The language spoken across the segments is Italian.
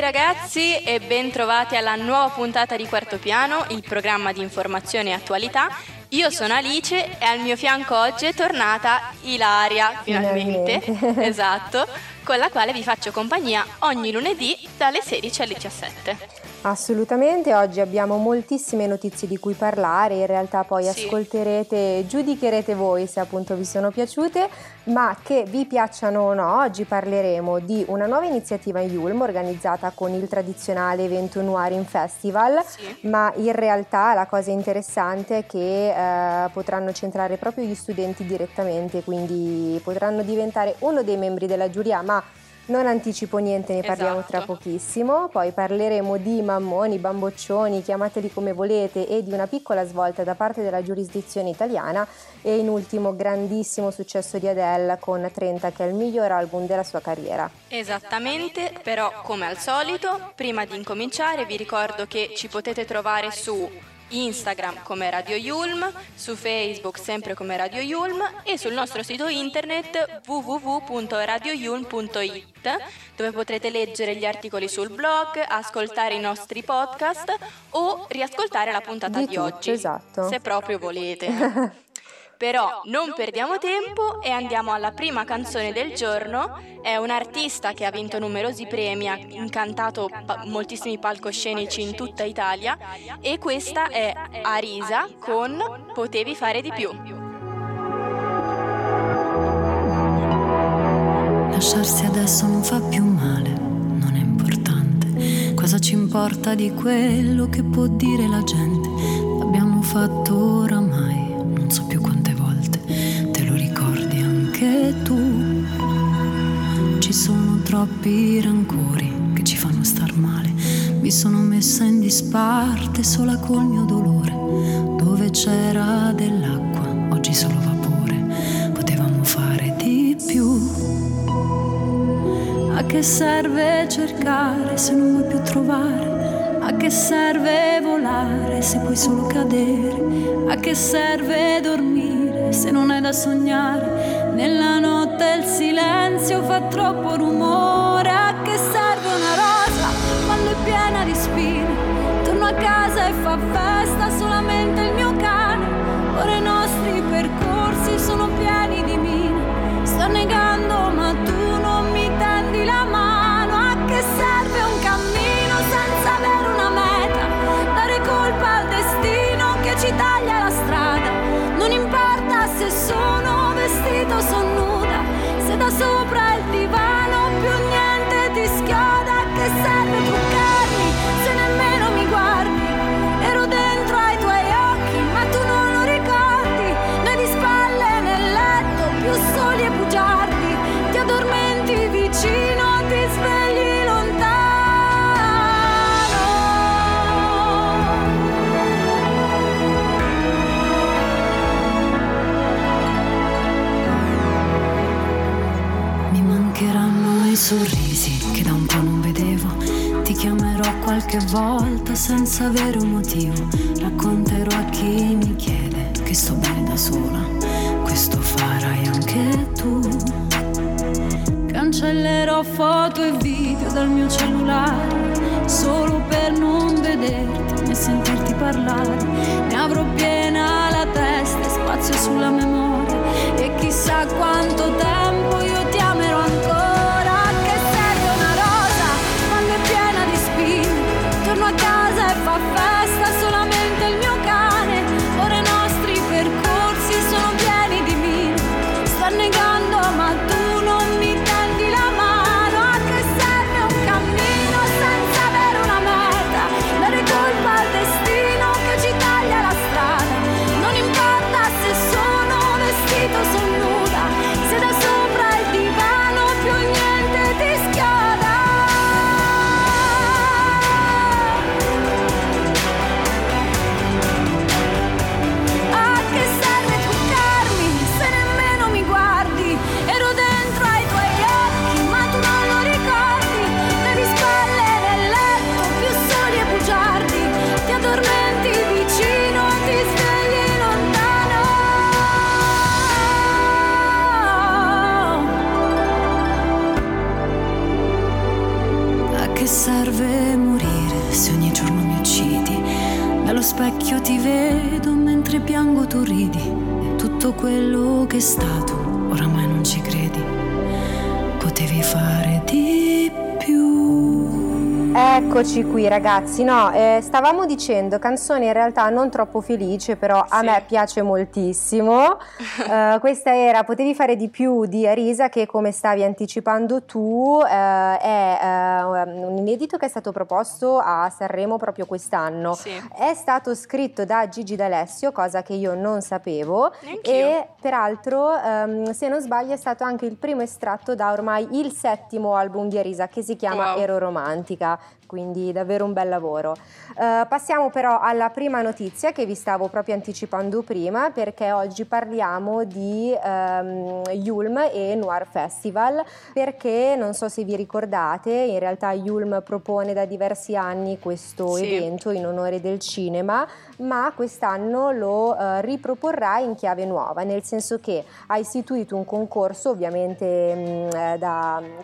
Ragazzi e bentrovati alla nuova puntata di Quarto Piano, il programma di informazione e attualità. Io sono Alice e al mio fianco oggi è tornata Ilaria, finalmente. Esatto, con la quale vi faccio compagnia ogni lunedì dalle 16 alle 17. Assolutamente, oggi abbiamo moltissime notizie di cui parlare, in realtà poi ascolterete e giudicherete voi se appunto vi sono piaciute, ma che vi piacciono o no, oggi parleremo di una nuova iniziativa IULM organizzata con il tradizionale evento Noir in Festival, ma in realtà la cosa interessante è che potranno centrare proprio gli studenti direttamente, quindi potranno diventare uno dei membri della giuria, ma non anticipo niente, ne parliamo tra pochissimo. Poi parleremo di mammoni, bamboccioni, chiamateli come volete, e di una piccola svolta da parte della giurisdizione italiana, e in ultimo grandissimo successo di Adele con 30, che è il miglior album della sua carriera. Esattamente, però come al solito, prima di incominciare vi ricordo che ci potete trovare su Instagram come Radio IULM, su Facebook sempre come Radio IULM e sul nostro sito internet www.radioiulm.it, dove potrete leggere gli articoli sul blog, ascoltare i nostri podcast o riascoltare la puntata di oggi, se proprio volete. Però non perdiamo tempo e andiamo alla prima canzone del giorno. È un artista che ha vinto numerosi premi, ha incantato moltissimi palcoscenici in tutta Italia, e questa è Arisa con Potevi fare di più. Lasciarsi adesso non fa più male, non è importante. Cosa ci importa di quello che può dire la gente? L'abbiamo fatto oramai, non so più quante volte. Te lo ricordi anche tu? Ci sono troppi rancori che ci fanno star male. Mi sono messa in disparte sola col mio dolore. Dove c'era dell'acqua, oggi solo vapore. Potevamo fare di più. A che serve cercare se non vuoi più trovare? A che serve volare se puoi solo cadere? A che serve dormire se non hai da sognare? Nella notte il silenzio fa troppo rumore. A che serve una rosa quando è piena di spine? Torno a casa e fa festa solamente il mio cane. Ora i nostri percorsi sono pieni di mine. Sto negando ma tu non mi tendi la mano. A che serve un cammino senza avere una meta? Dare colpa al destino che ci taglia la strada. Non importa se sono vestita o son nuda, se da sopra il divano più niente ti schioda. Che serve truccarmi se nemmeno mi guardi? Ero dentro ai tuoi occhi ma tu non lo ricordi. Noi di spalle nel letto più soli e bugiardi. Ti addormenti vicino, ti svegli lontano. Mancheranno i sorrisi che da un po' non vedevo. Ti chiamerò qualche volta senza avere un motivo. Racconterò a chi mi chiede che sto bene da sola. Questo farai anche tu. Cancellerò foto e video dal mio cellulare solo per non vederti né sentirti parlare. Ne avrò piena la testa e spazio sulla memoria, e chissà quanto tempo io ti amerò ancora. Che serve una rosa quando è piena di spine? Torno a casa e fa festa solamente il mio cane. Ora i nostri percorsi sono pieni di mine. Sto negando ma tu non mi tendi la mano. A che serve un cammino senza avere una meta? Dare colpa al destino che ci taglia la strada. Non importa se sono vestito o sono nuda, se da solo specchio ti vedo, mentre piango tu ridi. Tutto quello che è stato, oramai non ci credi. Potevi fare di più. Eccoci qui ragazzi, no, stavamo dicendo canzone in realtà non troppo felice, però sì, a me piace moltissimo. Questa era Potevi fare di più di Arisa, che come stavi anticipando tu è un inedito che è stato proposto a Sanremo proprio quest'anno. Sì. È stato scritto da Gigi D'Alessio, cosa che io non sapevo. Neanch'io. E peraltro se non sbaglio è stato anche il primo estratto da ormai il 7° album di Arisa, che si chiama wow, Ero Romantica. Quindi davvero un bel lavoro. Passiamo però alla prima notizia che vi stavo proprio anticipando prima, perché oggi parliamo di IULM e Noir Festival, perché non so se vi ricordate, in realtà IULM propone da diversi anni questo sì, evento in onore del cinema, ma quest'anno lo riproporrà in chiave nuova, nel senso che ha istituito un concorso, ovviamente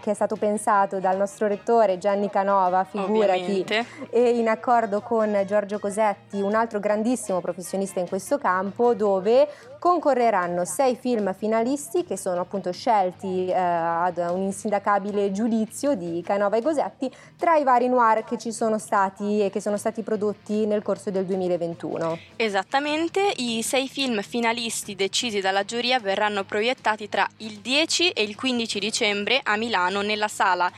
che è stato pensato dal nostro rettore Gianni Canova, e in accordo con Giorgio Gosetti, un altro grandissimo professionista in questo campo, dove concorreranno 6 film finalisti che sono appunto scelti ad un insindacabile giudizio di Canova e Gosetti tra i vari noir che ci sono stati e che sono stati prodotti nel corso del 2021. Esattamente, i 6 film finalisti decisi dalla giuria verranno proiettati tra il 10 e il 15 dicembre a Milano nella sala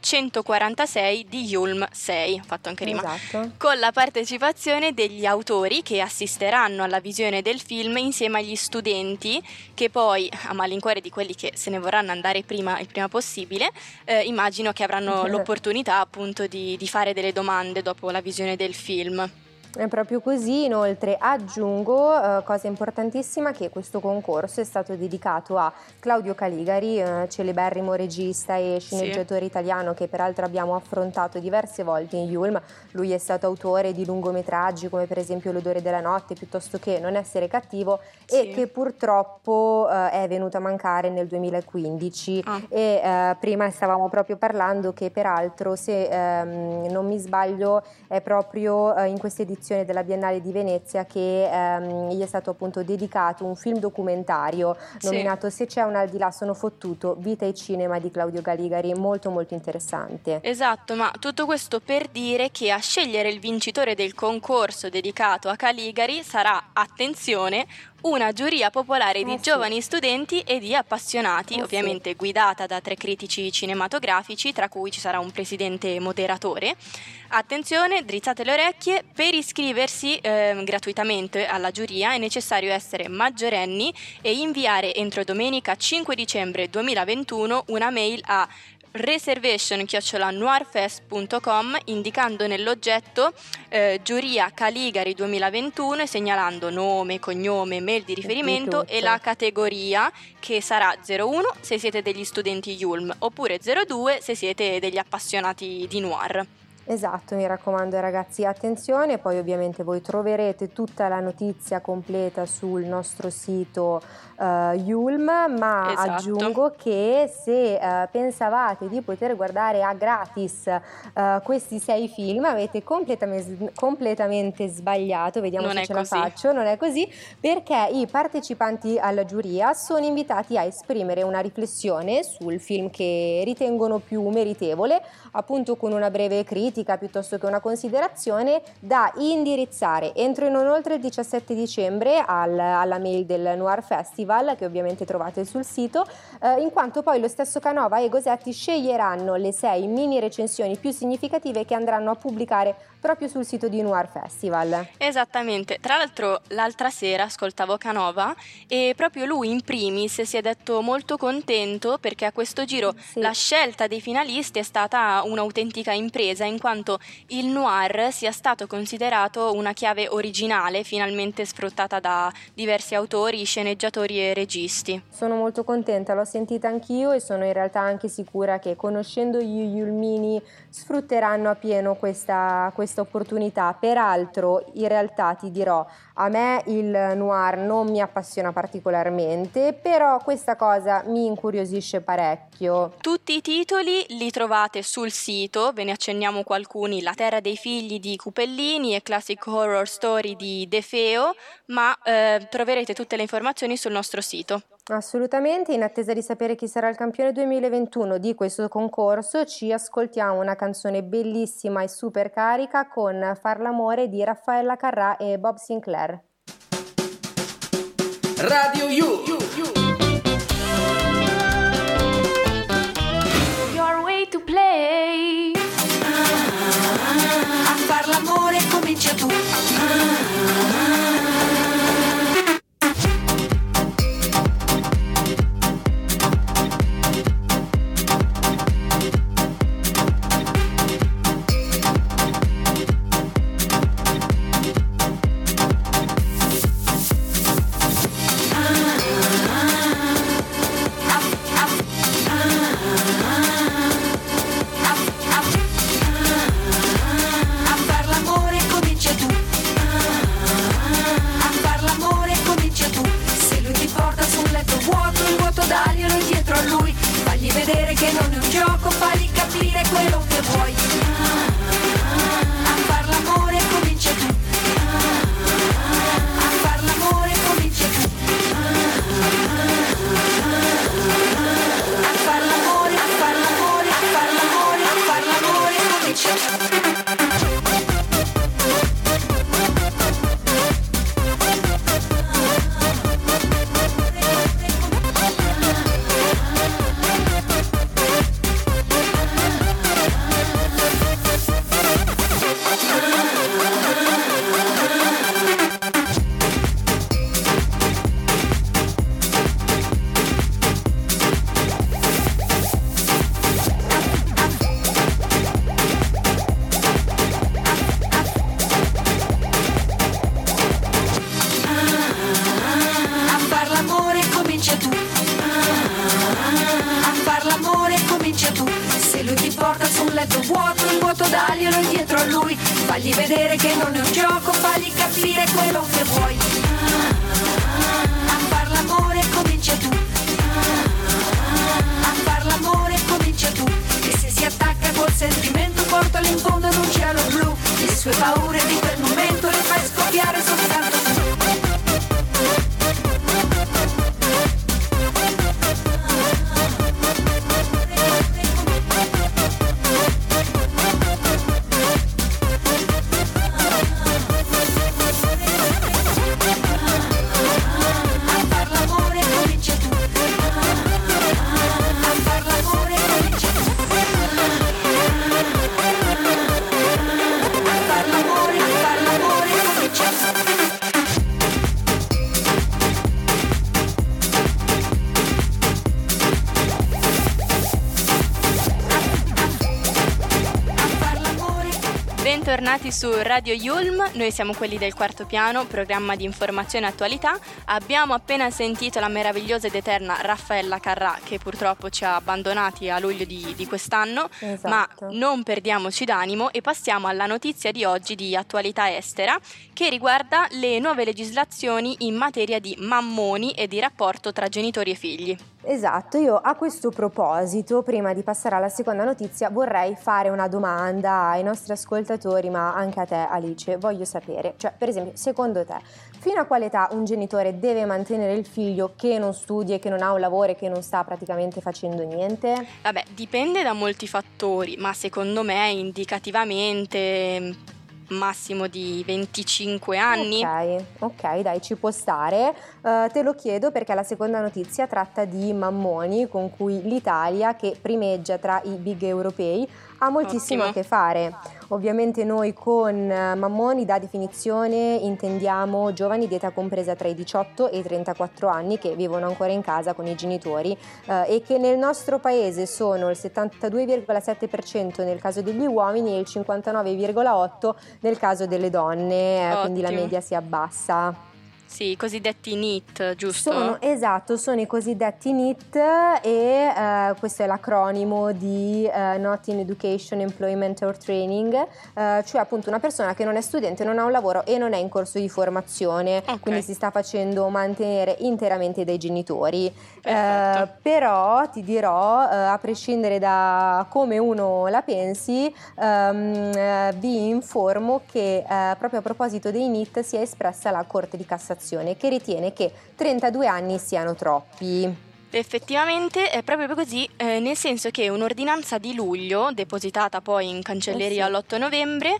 146 di IULM 6, fatto anche rima, esatto, con la partecipazione degli autori che assisteranno alla visione del film insieme agli studenti, che poi a malincuore di quelli che se ne vorranno andare prima, il prima possibile, immagino che avranno l'opportunità appunto di fare delle domande dopo la visione del film. È proprio così. Inoltre aggiungo, cosa importantissima, che questo concorso è stato dedicato a Claudio Caligari, celeberrimo regista e sceneggiatore sì, italiano, che peraltro abbiamo affrontato diverse volte in IULM. Lui è stato autore di lungometraggi come per esempio L'odore della notte, piuttosto che Non essere cattivo, sì, e che purtroppo è venuto a mancare nel 2015. E prima stavamo proprio parlando che peraltro, se non mi sbaglio, è proprio in questa edizione della Biennale di Venezia che gli è stato appunto dedicato un film documentario nominato Se c'è un al di là sono fottuto, vita e cinema di Claudio Caligari, molto molto interessante. Esatto, ma tutto questo per dire che a scegliere il vincitore del concorso dedicato a Caligari sarà, attenzione, una giuria popolare di giovani studenti e di appassionati, ovviamente guidata da 3 critici cinematografici, tra cui ci sarà un presidente moderatore. Attenzione, drizzate le orecchie, per iscriversi gratuitamente alla giuria è necessario essere maggiorenni e inviare entro domenica 5 dicembre 2021 una mail a reservation@noirfest.com indicando nell'oggetto giuria Caligari 2021 e segnalando nome, cognome, mail di riferimento e la categoria, che sarà 01 se siete degli studenti IULM oppure 02 se siete degli appassionati di noir. Esatto, mi raccomando ragazzi, attenzione. Poi ovviamente voi troverete tutta la notizia completa sul nostro sito IULM, ma esatto, aggiungo che se pensavate di poter guardare a gratis questi 6 film, avete completamente sbagliato. Vediamo non se ce così, la faccio, non è così, perché i partecipanti alla giuria sono invitati a esprimere una riflessione sul film che ritengono più meritevole, appunto con una breve critica piuttosto che una considerazione da indirizzare entro e non oltre il 17 dicembre alla mail del Noir Festival, che ovviamente trovate sul sito, in quanto poi lo stesso Canova e Gosetti sceglieranno le 6 mini recensioni più significative che andranno a pubblicare proprio sul sito di Noir Festival. Esattamente, tra l'altro l'altra sera ascoltavo Canova e proprio lui in primis si è detto molto contento, perché a questo giro la scelta dei finalisti è stata un'autentica impresa, in quanto il noir sia stato considerato una chiave originale finalmente sfruttata da diversi autori, sceneggiatori e registi. Sono molto contenta, l'ho sentita anch'io e sono in realtà anche sicura che, conoscendo gli Iulmini, sfrutteranno appieno questa opportunità. Peraltro in realtà ti dirò, a me il noir non mi appassiona particolarmente, però questa cosa mi incuriosisce parecchio. Tutti i titoli li trovate sul sito, ve ne accenniamo qua alcuni La terra dei figli di Cupellini e Classic Horror Story di De Feo, ma troverete tutte le informazioni sul nostro sito. Assolutamente, in attesa di sapere chi sarà il campione 2021 di questo concorso, ci ascoltiamo una canzone bellissima e super carica con Far l'amore di Raffaella Carrà e Bob Sinclair. Radio You. Your way to play. A far l'amore comincia tu. Bentornati su Radio IULM, noi siamo quelli del Quarto Piano, programma di informazione e attualità. Abbiamo appena sentito la meravigliosa ed eterna Raffaella Carrà, che purtroppo ci ha abbandonati a luglio di quest'anno, esatto. Ma non perdiamoci d'animo e passiamo alla notizia di oggi di attualità estera, che riguarda le nuove legislazioni in materia di mammoni e di rapporto tra genitori e figli. Esatto, io a questo proposito, prima di passare alla seconda notizia, vorrei fare una domanda ai nostri ascoltatori, ma anche a te Alice. Voglio sapere, cioè per esempio, secondo te, fino a quale età un genitore deve mantenere il figlio che non studia, che non ha un lavoro e che non sta praticamente facendo niente? Vabbè, dipende da molti fattori, ma secondo me indicativamente massimo di 25 anni. Ok, dai, ci può stare. Te lo chiedo perché la seconda notizia tratta di mammoni, con cui l'Italia, che primeggia tra i big europei, ha moltissimo a che fare. Ovviamente noi con mammoni da definizione intendiamo giovani di età compresa tra i 18 e i 34 anni che vivono ancora in casa con i genitori e che nel nostro paese sono il 72,7% nel caso degli uomini e il 59,8% nel caso delle donne, quindi la media si abbassa. Sì, i cosiddetti NEET, giusto? Esatto, sono i cosiddetti NEET e questo è l'acronimo di Not in Education, Employment or Training, cioè appunto una persona che non è studente, non ha un lavoro e non è in corso di formazione, okay. Quindi si sta facendo mantenere interamente dai genitori. Però ti dirò, a prescindere da come uno la pensi, vi informo che proprio a proposito dei NEET si è espressa la Corte di Cassazione, che ritiene che 32 anni siano troppi. Effettivamente è proprio così, nel senso che un'ordinanza di luglio, depositata poi in cancelleria l'8 novembre,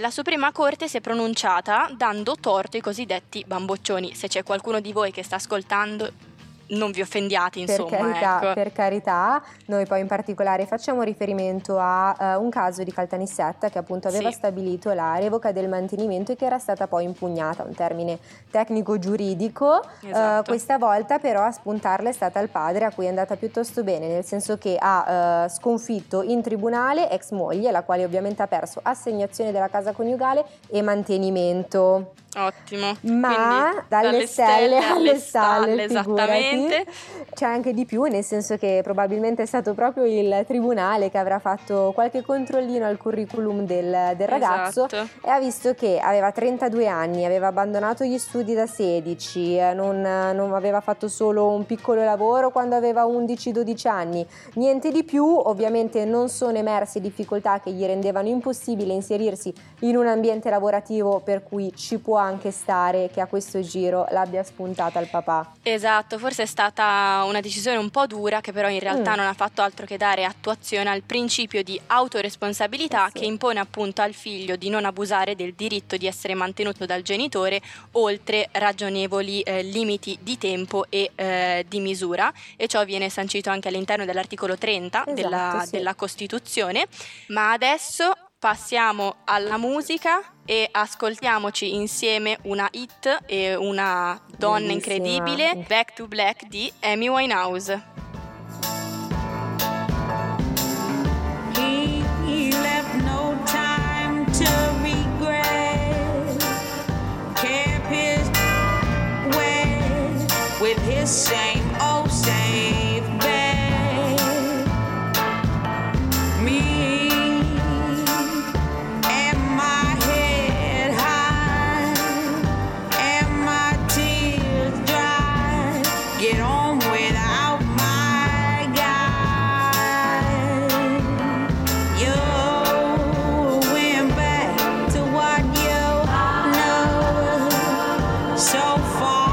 la Suprema Corte si è pronunciata dando torto ai cosiddetti bamboccioni. Se c'è qualcuno di voi che sta ascoltando, non vi offendiate, insomma. Per carità, noi poi in particolare facciamo riferimento a un caso di Caltanissetta che appunto aveva stabilito la revoca del mantenimento e che era stata poi impugnata, un termine tecnico-giuridico. Esatto. Questa volta però a spuntarla è stata il padre, a cui è andata piuttosto bene, nel senso che ha sconfitto in tribunale ex moglie, la quale ovviamente ha perso assegnazione della casa coniugale e mantenimento. Ottimo. Ma quindi, dalle stelle alle stalle, esattamente. C'è anche di più, nel senso che probabilmente è stato proprio il tribunale che avrà fatto qualche controllino al curriculum del ragazzo, esatto. E ha visto che aveva 32 anni, aveva abbandonato gli studi da 16, non aveva fatto solo un piccolo lavoro quando aveva 11-12 anni, niente di più. Ovviamente non sono emerse difficoltà che gli rendevano impossibile inserirsi in un ambiente lavorativo, per cui ci può anche stare che a questo giro l'abbia spuntata il papà. Esatto, forse è stata una decisione un po' dura, che però in realtà non ha fatto altro che dare attuazione al principio di autoresponsabilità, che impone appunto al figlio di non abusare del diritto di essere mantenuto dal genitore oltre ragionevoli limiti di tempo e di misura, e ciò viene sancito anche all'interno dell'articolo 30 della Costituzione. Ma adesso passiamo alla musica e ascoltiamoci insieme una hit e una donna bellissima, incredibile, Back to Black di Amy Winehouse. He left no time to regret, kept his way with his same old same bed. Me so far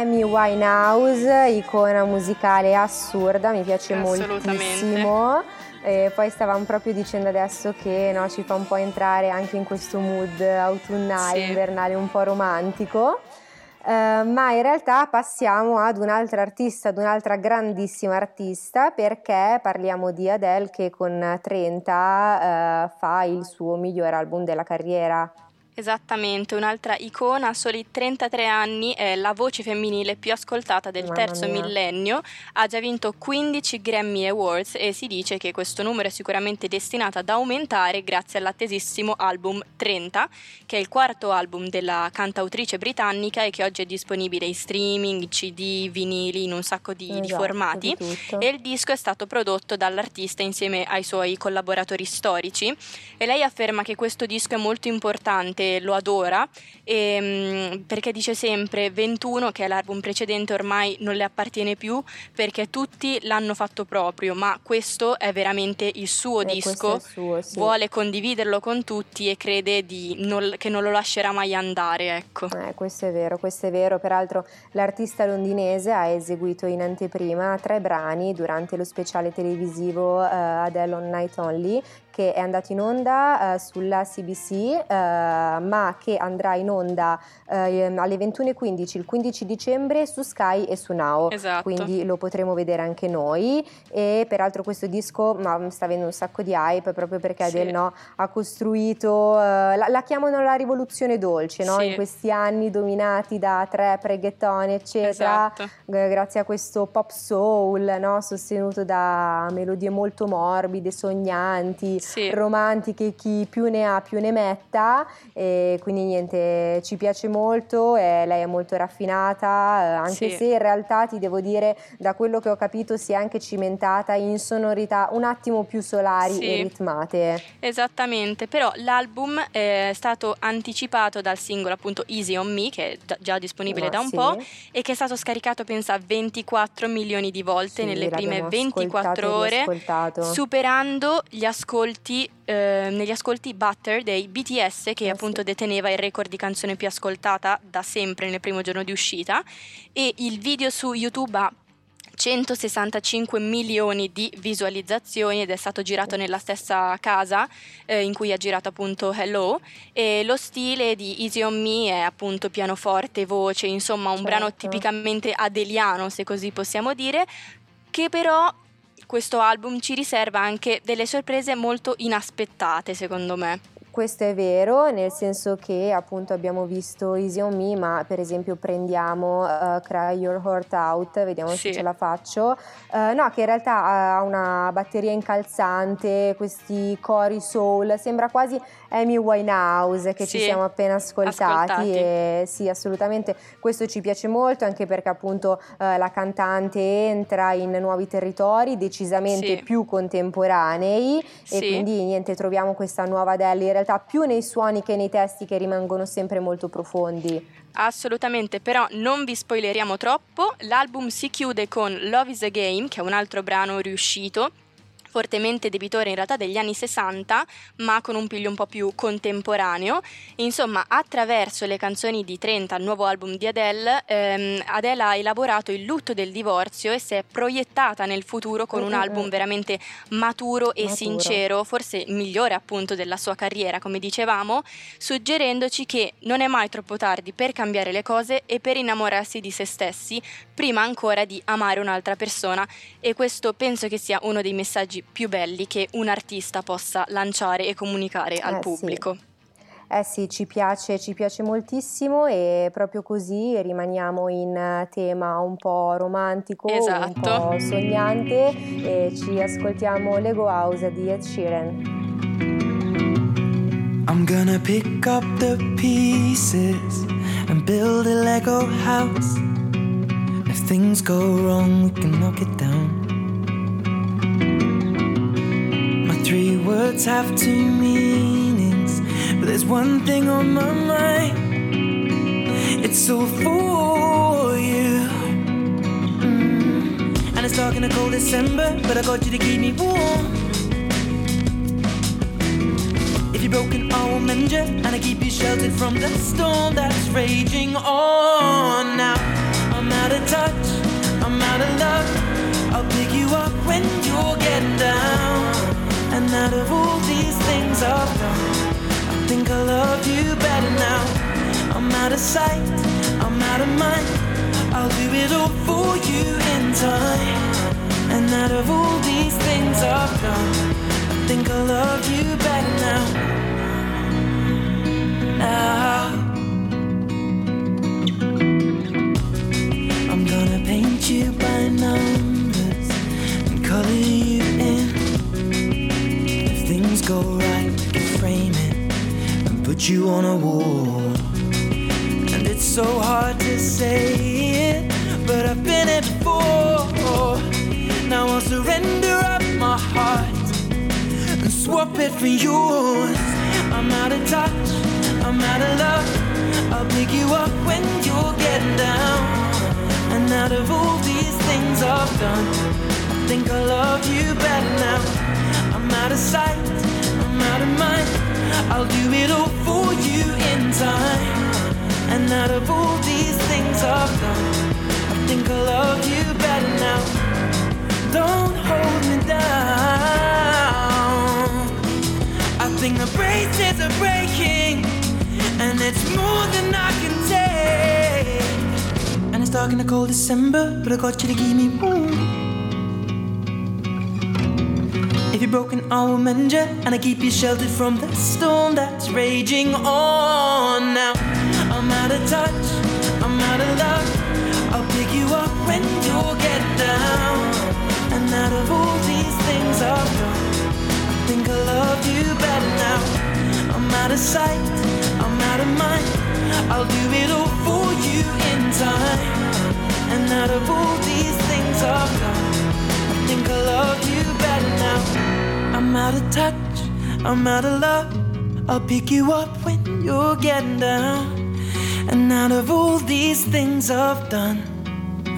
Amy Winehouse, icona musicale assurda, mi piace moltissimo. Poi stavamo proprio dicendo adesso che no, ci fa un po' entrare anche in questo mood autunnale, sì, invernale, un po' romantico. Ma in realtà passiamo ad un'altra artista, ad un'altra grandissima artista, perché parliamo di Adele, che con 30 fa il suo miglior album della carriera. Esattamente, un'altra icona, a soli 33 anni è la voce femminile più ascoltata del terzo millennio, ha già vinto 15 Grammy Awards e si dice che questo numero è sicuramente destinato ad aumentare grazie all'attesissimo album 30, che è il quarto album della cantautrice britannica e che oggi è disponibile in streaming, CD, vinili, in un sacco di formati, e il disco è stato prodotto dall'artista insieme ai suoi collaboratori storici, e lei afferma che questo disco è molto importante, lo adora, perché dice sempre 21, che è l'album precedente, ormai non le appartiene più perché tutti l'hanno fatto proprio, ma questo è veramente il suo disco, sì, vuole condividerlo con tutti e crede che non lo lascerà mai andare, ecco. Questo è vero, peraltro l'artista londinese ha eseguito in anteprima 3 brani durante lo speciale televisivo Adele on Night Only, che è andato in onda sulla CBC, ma che andrà in onda alle 21.15 il 15 dicembre su Sky e su Now, esatto, quindi lo potremo vedere anche noi. E peraltro questo disco sta avendo un sacco di hype, proprio perché Adele, no, ha costruito, la chiamano la rivoluzione dolce, no? Sì. In questi anni dominati da trap, reggaeton, eccetera, esatto, grazie a questo pop soul, no, sostenuto da melodie molto morbide, sognanti, sì, romantiche, chi più ne ha più ne metta, e quindi niente, ci piace molto, lei è molto raffinata, anche se in realtà ti devo dire, da quello che ho capito, si è anche cimentata in sonorità un attimo più solari e ritmate. Esattamente, però l'album è stato anticipato dal singolo, appunto, Easy on Me, che è già disponibile da un po', e che è stato scaricato pensa 24 milioni di volte nelle prime 24 ore, superando gli ascolti negli ascolti Butter dei BTS, che appunto deteneva il record di canzone più ascoltata da sempre nel primo giorno di uscita, e il video su YouTube ha 165 milioni di visualizzazioni ed è stato girato nella stessa casa in cui ha girato appunto Hello, e lo stile di Easy on Me è appunto pianoforte, voce, insomma un brano tipicamente adeliano, se così possiamo dire, che però questo album ci riserva anche delle sorprese molto inaspettate, secondo me. Questo è vero, nel senso che appunto abbiamo visto Easy on Me, ma per esempio prendiamo Cry Your Heart Out, vediamo se ce la faccio, no, che in realtà ha una batteria incalzante, questi cori soul, sembra quasi Amy Winehouse che ci siamo appena ascoltati. E sì, assolutamente, questo ci piace molto, anche perché appunto la cantante entra in nuovi territori decisamente più contemporanei, e quindi niente, troviamo questa nuova Adele in realtà, più nei suoni che nei testi, che rimangono sempre molto profondi. Assolutamente, però non vi spoileriamo troppo. L'album si chiude con Love is a Game, che è un altro brano riuscito, fortemente debitore in realtà degli anni 60, ma con un piglio un po' più contemporaneo. Insomma, attraverso le canzoni di 30, il nuovo album di Adele, Adele ha elaborato il lutto del divorzio e si è proiettata nel futuro con un album veramente maturo e sincero, forse migliore appunto della sua carriera, come dicevamo, suggerendoci che non è mai troppo tardi per cambiare le cose e per innamorarsi di se stessi, prima ancora di amare un'altra persona, e questo penso che sia uno dei messaggi più belli che un artista possa lanciare e comunicare al pubblico. Sì, ci piace moltissimo, e proprio così rimaniamo in tema un po' romantico, un po' sognante, e ci ascoltiamo Lego House di Ed Sheeran. I'm gonna pick up the pieces and build a Lego house. If things go wrong we can knock it down. 3 words have 2 meanings, but there's one thing on my mind. It's all for you, and it's dark in a cold December, but I got you to keep me warm. If you're broken, I will mend you, and I keep you sheltered from the storm that's raging on. Now I'm out of touch, I'm out of luck. I'll pick you up when you get down. And out of all these things I've done, I think I love you better now. I'm out of sight, I'm out of mind. I'll do it all for you in time. And out of all these things I've done, I think I love you better now. Now I'm gonna paint you by numbers and color you in. If things go right, we can frame it and put you on a wall. And it's so hard to say it, but I've been it before. Now I'll surrender up my heart and swap it for yours. I'm out of touch, I'm out of love. I'll pick you up when you're getting down. And out of all these things I've done, I think I love you better now. I'm out of sight, I'm out of mind. I'll do it all for you in time. And out of all these things I've done, I think I love you better now. Don't hold me down. I think the braces are breaking, and it's more than I can take. It's dark in the cold December, but I got you to give me warm. If you're broken, I will mend you, and I keep you sheltered from the storm that's raging on. Now I'm out of touch, I'm out of luck. I'll pick you up when you get down. And out of all these things I've done, I think I love you better now. I'm out of sight, I'm out of mind. I'll do it all for you in time. And out of all these things I've done, I think I love you better now. I'm out of touch, I'm out of love. I'll pick you up when you're getting down. And out of all these things I've done,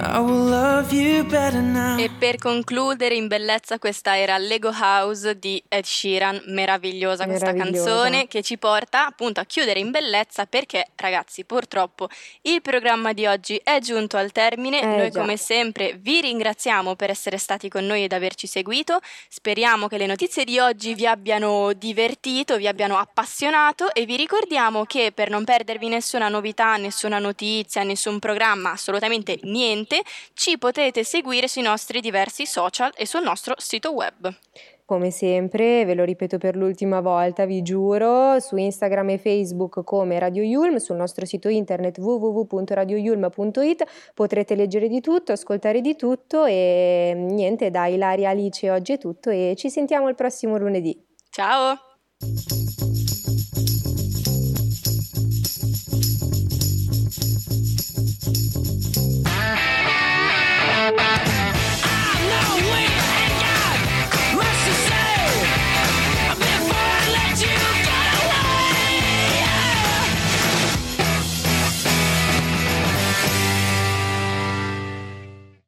I will love you better now. E per concludere in bellezza questa era Lego House di Ed Sheeran, meravigliosa questa canzone che ci porta appunto a chiudere in bellezza, perché ragazzi purtroppo il programma di oggi è giunto al termine. Noi come sempre vi ringraziamo per essere stati con noi ed averci seguito, speriamo che le notizie di oggi vi abbiano divertito, vi abbiano appassionato, e vi ricordiamo che per non perdervi nessuna novità, nessuna notizia, nessun programma, assolutamente niente, ci potete seguire sui nostri diversi social e sul nostro sito web. Come sempre, ve lo ripeto per l'ultima volta, vi giuro, su Instagram e Facebook come Radio IULM, sul nostro sito internet www.radioiulm.it potrete leggere di tutto, ascoltare di tutto. E niente, da Ilaria, Alice oggi è tutto e ci sentiamo il prossimo lunedì. Ciao!